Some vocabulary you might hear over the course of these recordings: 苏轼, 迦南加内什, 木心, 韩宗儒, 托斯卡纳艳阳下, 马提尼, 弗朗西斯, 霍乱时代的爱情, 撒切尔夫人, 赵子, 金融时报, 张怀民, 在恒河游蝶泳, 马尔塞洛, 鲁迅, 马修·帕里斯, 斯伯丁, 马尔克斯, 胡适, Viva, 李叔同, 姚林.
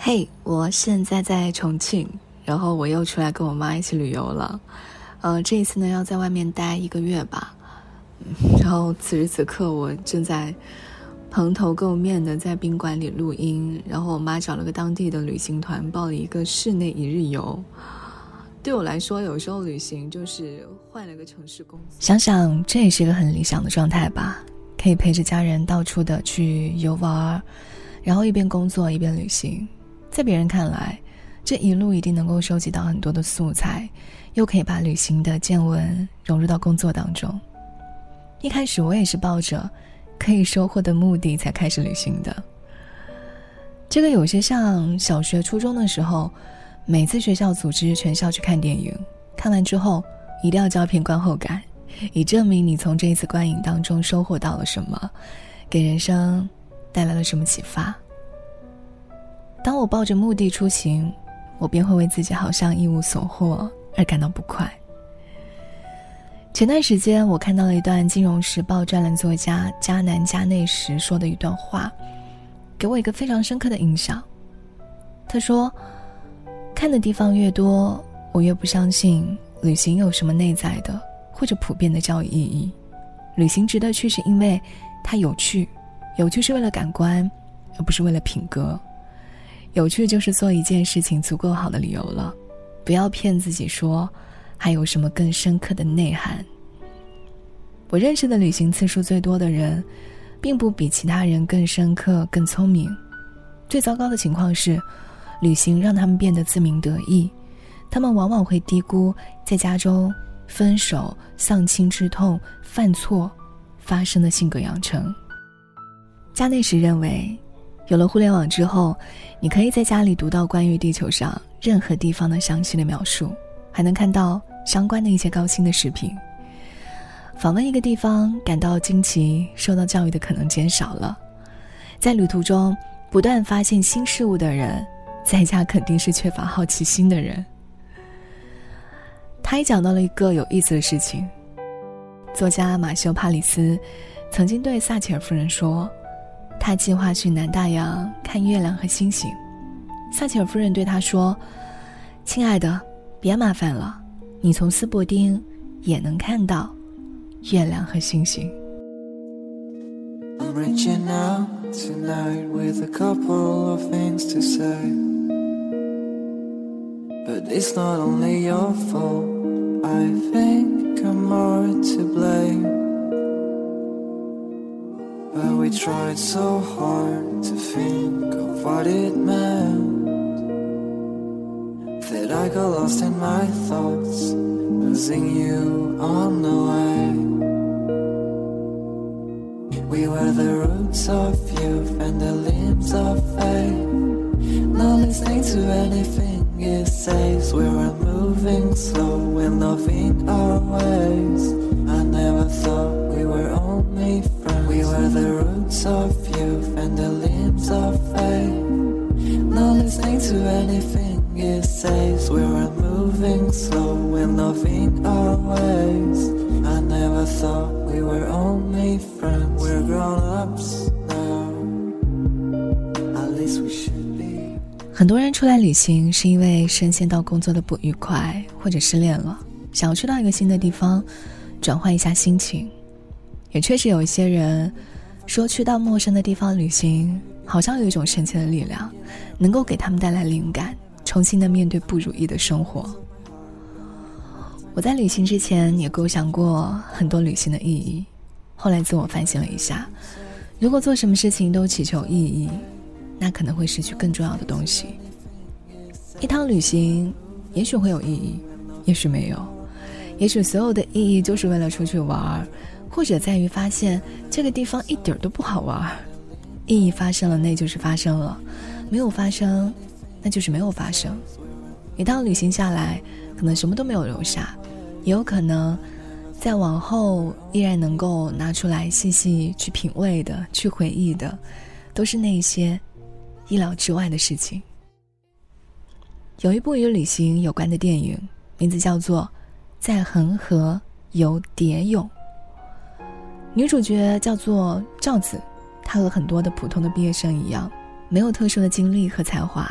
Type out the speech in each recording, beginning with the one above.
嘿，我现在在重庆，然后我又出来跟我妈一起旅游了。这一次呢要在外面待1个月吧。然后此时此刻我正在蓬头垢面的在宾馆里录音，然后我妈找了个当地的旅行团报了一个室内1日游。对我来说，有时候旅行就是换了个城市工作。想想这也是一个很理想的状态吧，可以陪着家人到处的去游玩，然后一边工作一边旅行。在别人看来，这一路一定能够收集到很多的素材，又可以把旅行的见闻融入到工作当中。一开始我也是抱着可以收获的目的才开始旅行的。这个有些像小学初中的时候，每次学校组织全校去看电影，看完之后一定要照片观后感，以证明你从这一次观影当中收获到了什么，给人生带来了什么启发。当我抱着目的出行，我便会为自己好像一无所获而感到不快。前段时间我看到了一段金融时报专栏作家迦南加内什说的一段话，给我一个非常深刻的印象。他说，看的地方越多，我越不相信旅行有什么内在的或者普遍的教育意义。旅行值得去是因为它有趣，有趣是为了感官，而不是为了品格。有趣就是做一件事情足够好的理由了，不要骗自己说还有什么更深刻的内涵。我认识的旅行次数最多的人，并不比其他人更深刻更聪明。最糟糕的情况是，旅行让他们变得自鸣得意，他们往往会低估在家中分手、丧亲之痛、犯错发生的性格养成。加内什认为，有了互联网之后，你可以在家里读到关于地球上任何地方的详细的描述，还能看到相关的一些高清的视频。访问一个地方感到惊奇、受到教育的可能减少了。在旅途中不断发现新事物的人，在家肯定是缺乏好奇心的人。他还讲到了一个有意思的事情。作家马修·帕里斯曾经对撒切尔夫人说，他计划去南大洋看月亮和星星。撒切尔夫人对他说，亲爱的，别麻烦了，你从斯伯丁也能看到月亮和星星。I'm reaching out tonight with a couple of things to say.But it's not only your fault, I think I'm more to blame. But we tried so hard to think of what it meant, that I got lost in my thoughts, losing you on the way. We were the roots of youth and the limbs of faith, not listening to anything.It says we were moving slow and loving our ways. I never thought we were only friends. We were the roots of youth and the limbs of faith. Not listening to anything it says. We were moving slow and loving our ways. I never thought we were only friends. We're grown-ups now. At least we should.很多人出来旅行是因为深陷到工作的不愉快或者失恋了，想要去到一个新的地方转换一下心情。也确实有一些人说，去到陌生的地方旅行好像有一种神奇的力量，能够给他们带来灵感，重新的面对不如意的生活。我在旅行之前也构想过很多旅行的意义，后来自我反省了一下，如果做什么事情都祈求意义，那可能会失去更重要的东西。一趟旅行也许会有意义，也许没有，也许所有的意义就是为了出去玩，或者在于发现这个地方一点都不好玩。意义发生了，那就是发生了，没有发生，那就是没有发生。一趟旅行下来，可能什么都没有留下，也有可能在往后依然能够拿出来细细去品味的，去回忆的，都是那些意料之外的事情。有一部与旅行有关的电影，名字叫做《在恒河游蝶泳》。女主角叫做赵子，她和很多的普通的毕业生一样，没有特殊的经历和才华，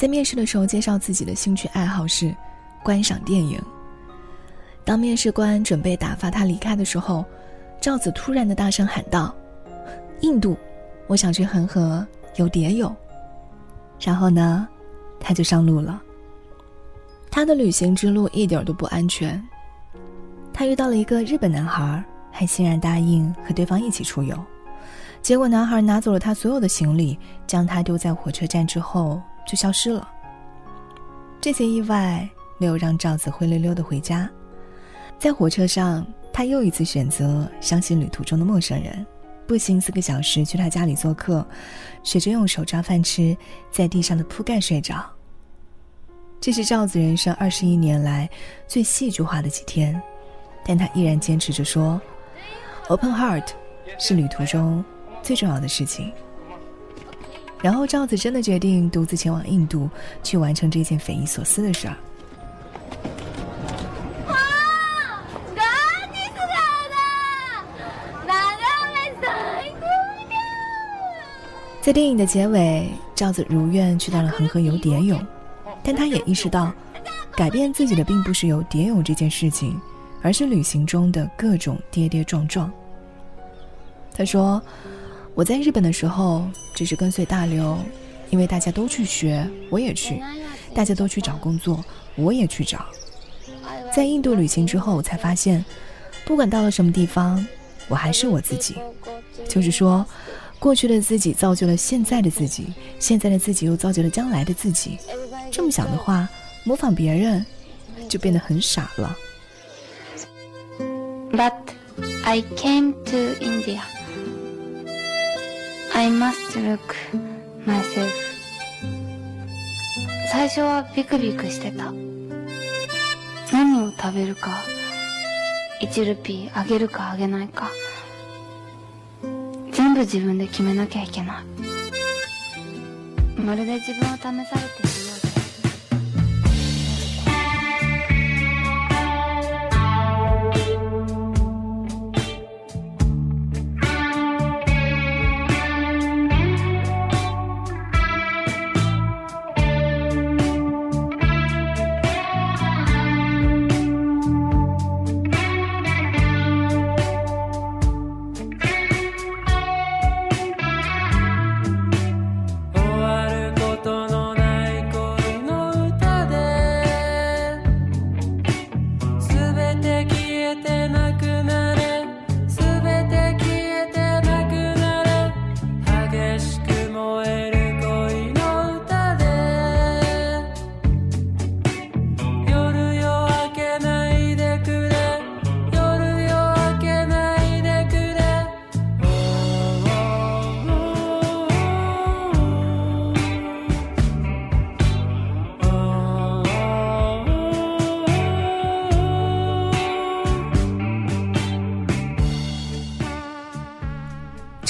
在面试的时候介绍自己的兴趣爱好是观赏电影。当面试官准备打发他离开的时候，赵子突然的大声喊道：“印度，我想去恒河游蝶泳。”然后呢，他就上路了。他的旅行之路一点都不安全。他遇到了一个日本男孩，还欣然答应和对方一起出游。结果男孩拿走了他所有的行李，将他丢在火车站之后就消失了。这些意外没有让赵子灰溜溜的回家。在火车上，他又一次选择相信旅途中的陌生人，步行4个小时去他家里做客，学着用手抓饭吃，在地上的铺盖睡着。这是赵子人生21年来最戏剧化的几天，但他依然坚持着说 Open Heart 是旅途中最重要的事情。然后赵子真的决定独自前往印度，去完成这件匪夷所思的事儿。在电影的结尾，赵子如愿去到了恒河游蝶泳，但他也意识到，改变自己的并不是游蝶泳这件事情，而是旅行中的各种跌跌撞撞。他说：“我在日本的时候，只是跟随大流，因为大家都去学，我也去；大家都去找工作，我也去找。在印度旅行之后，我才发现，不管到了什么地方，我还是我自己。就是说，过去的自己造就了现在的自己，现在的自己又造就了将来的自己。这么想的话，模仿别人就变得很傻了。” But I came to India. I must look myself. 最初はビクビクしてた。何を食べるか、1ルピーあげるかあげないか、全部自分で決めなきゃいけない。まるで自分を試されている。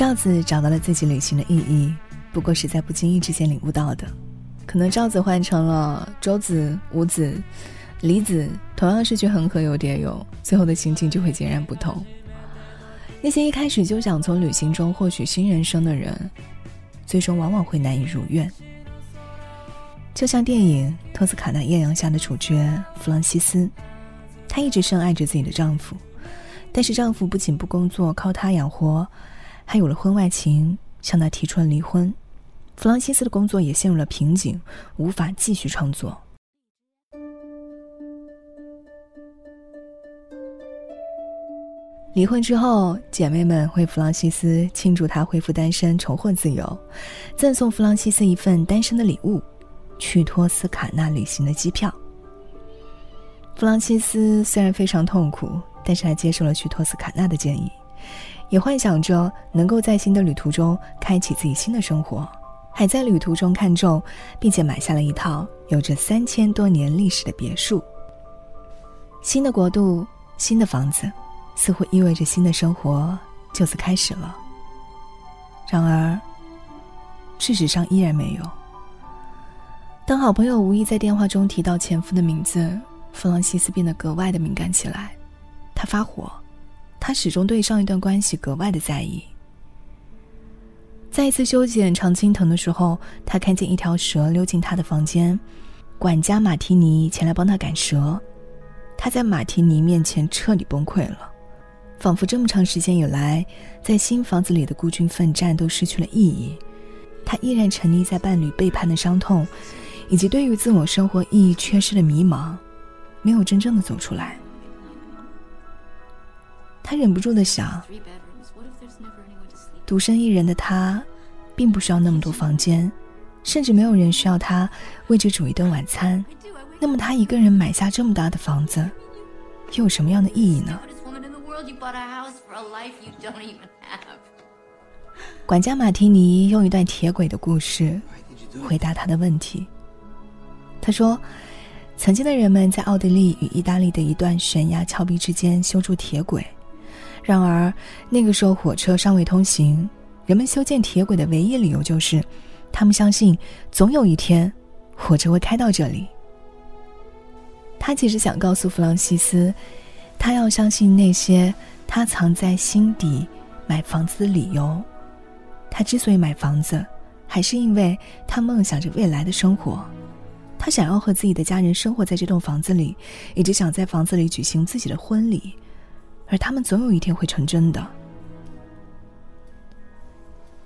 赵子找到了自己旅行的意义，不过是在不经意之间领悟到的。可能赵子换成了周子、吴子、李子，同样是去恒河游蝶泳，最后的心境就会截然不同。那些一开始就想从旅行中获取新人生的人，最终往往会难以如愿。就像电影《托斯卡纳艳阳下》的主角弗朗西斯，她一直深爱着自己的丈夫，但是丈夫不仅不工作靠她养活，还有了婚外情，向他提出了离婚。弗朗西斯的工作也陷入了瓶颈，无法继续创作。离婚之后，姐妹们为弗朗西斯庆祝她恢复单身、重获自由，赠送弗朗西斯一份单身的礼物——去托斯卡纳旅行的机票。弗朗西斯虽然非常痛苦，但是她接受了去托斯卡纳的建议，也幻想着能够在新的旅途中开启自己新的生活，还在旅途中看中并且买下了一套有着3000多年历史的别墅。新的国度，新的房子，似乎意味着新的生活就此开始了。然而事实上依然没有。当好朋友无意在电话中提到前夫的名字，弗朗西斯变得格外的敏感起来，他发火，他始终对上一段关系格外的在意。在一次修剪常青藤的时候，他看见一条蛇溜进他的房间，管家马提尼前来帮他赶蛇。他在马提尼面前彻底崩溃了，仿佛这么长时间以来在新房子里的孤军奋战都失去了意义。他依然沉溺在伴侣背叛的伤痛，以及对于自我生活意义缺失的迷茫，没有真正的走出来。他忍不住地想，独身一人的他并不需要那么多房间，甚至没有人需要他为之煮一顿晚餐，那么他一个人买下这么大的房子又有什么样的意义呢？管家马提尼用一段铁轨的故事回答他的问题。他说，曾经的人们在奥地利与意大利的一段悬崖峭壁之间修筑铁轨，然而那个时候火车尚未通行，人们修建铁轨的唯一理由就是他们相信总有一天火车会开到这里。他其实想告诉弗朗西斯，他要相信那些他藏在心底买房子的理由。他之所以买房子，还是因为他梦想着未来的生活，他想要和自己的家人生活在这栋房子里，一直想在房子里举行自己的婚礼，而他们总有一天会成真的。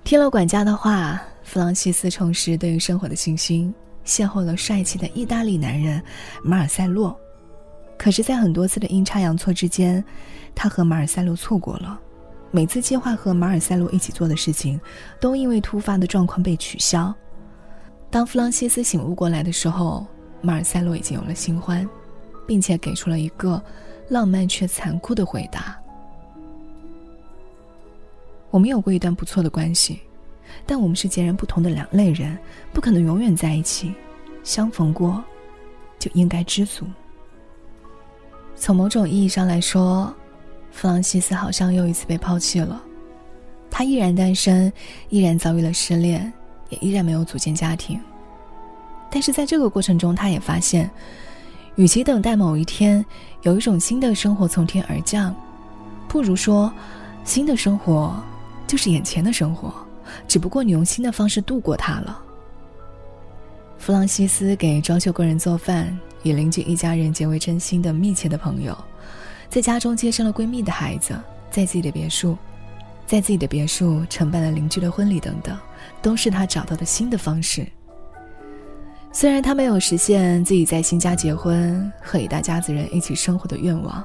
听了管家的话，弗朗西斯重拾对于生活的信心，邂逅了帅气的意大利男人马尔塞洛。可是在很多次的阴差阳错之间，他和马尔塞洛错过了，每次计划和马尔塞洛一起做的事情都因为突发的状况被取消。当弗朗西斯醒悟过来的时候，马尔塞洛已经有了新欢，并且给出了一个浪漫却残酷的回答。我们有过一段不错的关系，但我们是截然不同的两类人，不可能永远在一起，相逢过就应该知足。从某种意义上来说，弗朗西斯好像又一次被抛弃了，他依然单身，依然遭遇了失恋，也依然没有组建家庭。但是在这个过程中，他也发现，与其等待某一天有一种新的生活从天而降，不如说新的生活就是眼前的生活，只不过你用新的方式度过它了。弗朗西斯给装修工人做饭，与邻居一家人结为真心的密切的朋友，在家中接生了闺蜜的孩子，在自己的别墅承办了邻居的婚礼等等，都是他找到的新的方式。虽然他没有实现自己在新家结婚和一大家子人一起生活的愿望，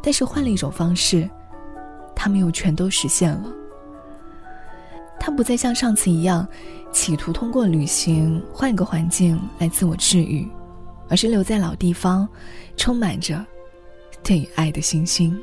但是换了一种方式，他们又全都实现了。他不再像上次一样企图通过旅行换个环境来自我治愈，而是留在老地方，充满着对于爱的信心。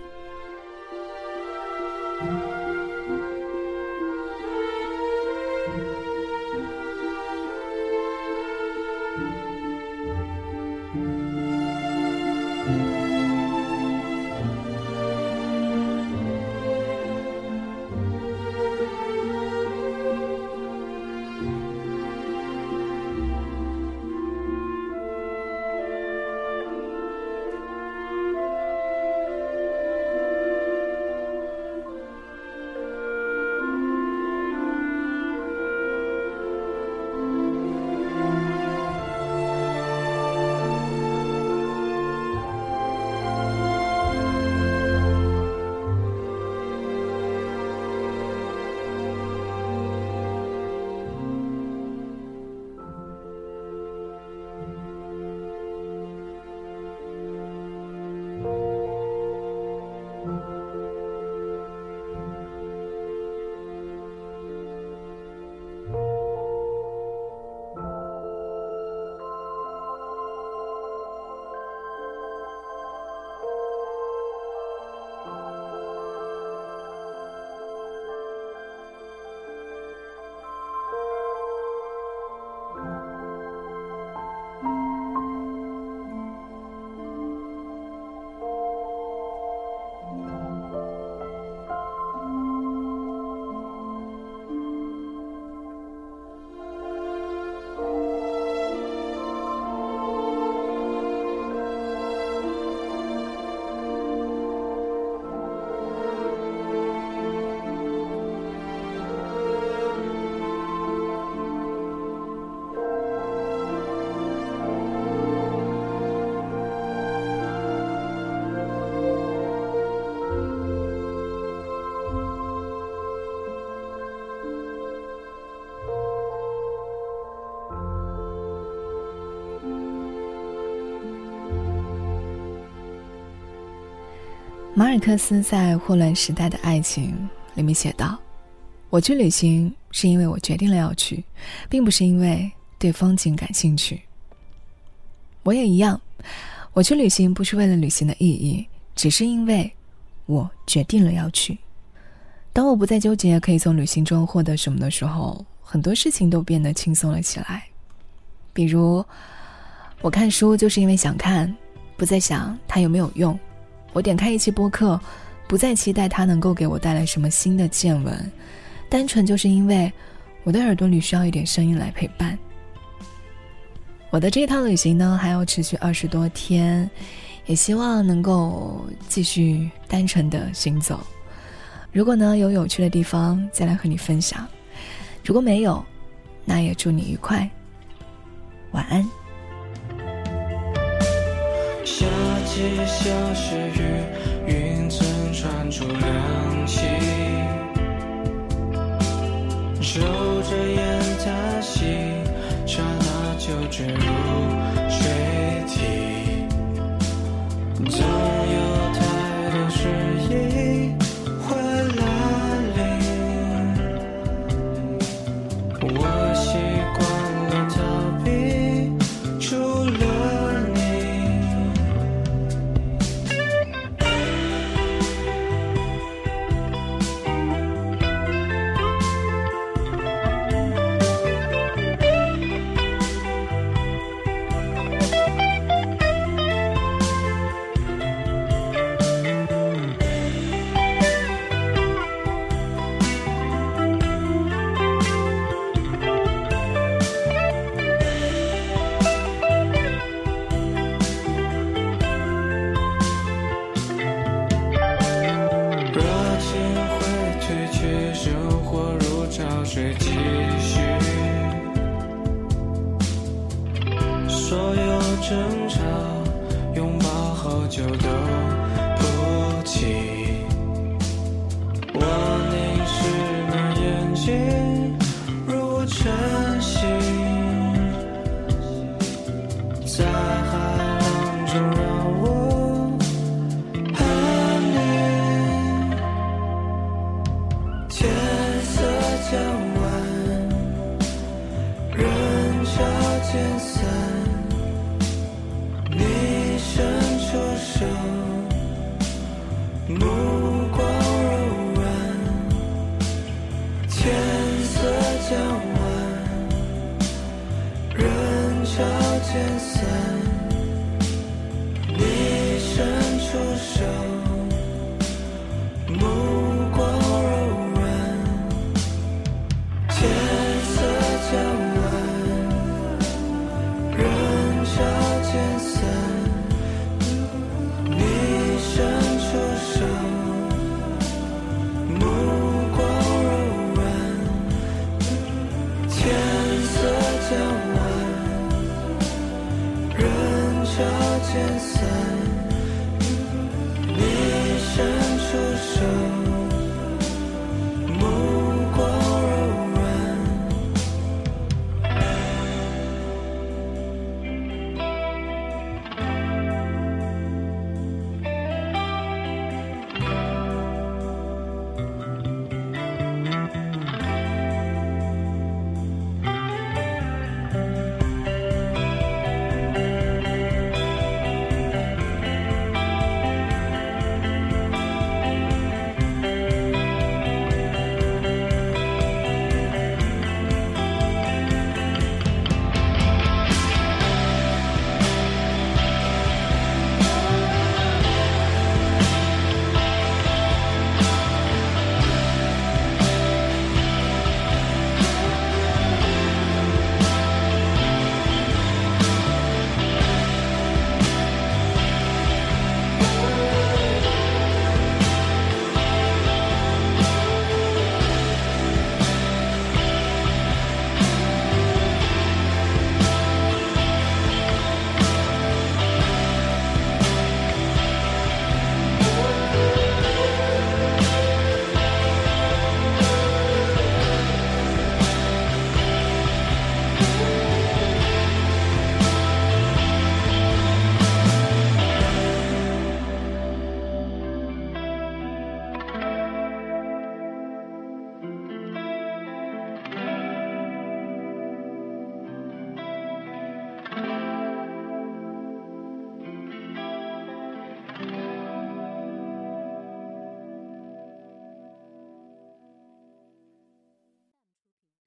马尔克斯在《霍乱时代的爱情》里面写道，我去旅行是因为我决定了要去，并不是因为对风景感兴趣。我也一样，我去旅行不是为了旅行的意义，只是因为我决定了要去。当我不再纠结可以从旅行中获得什么的时候，很多事情都变得轻松了起来。比如我看书就是因为想看，不再想它有没有用。我点开一期播客，不再期待它能够给我带来什么新的见闻，单纯就是因为我的耳朵里需要一点声音来陪伴。我的这趟旅行呢，还要持续20多天，也希望能够继续单纯的行走。如果呢有有趣的地方，再来和你分享；如果没有，那也祝你愉快，晚安。夏季消失于云层穿出凉气，抽着烟叹息，刹那就坠入水底。总有太多失意会来临，我习惯了逃避，除了争吵，拥抱好久都不起。我凝视你眼睛，如晨曦，在海浪中让我和你。天色渐晚，人潮渐散。目光柔软，天色将晚，人潮渐散。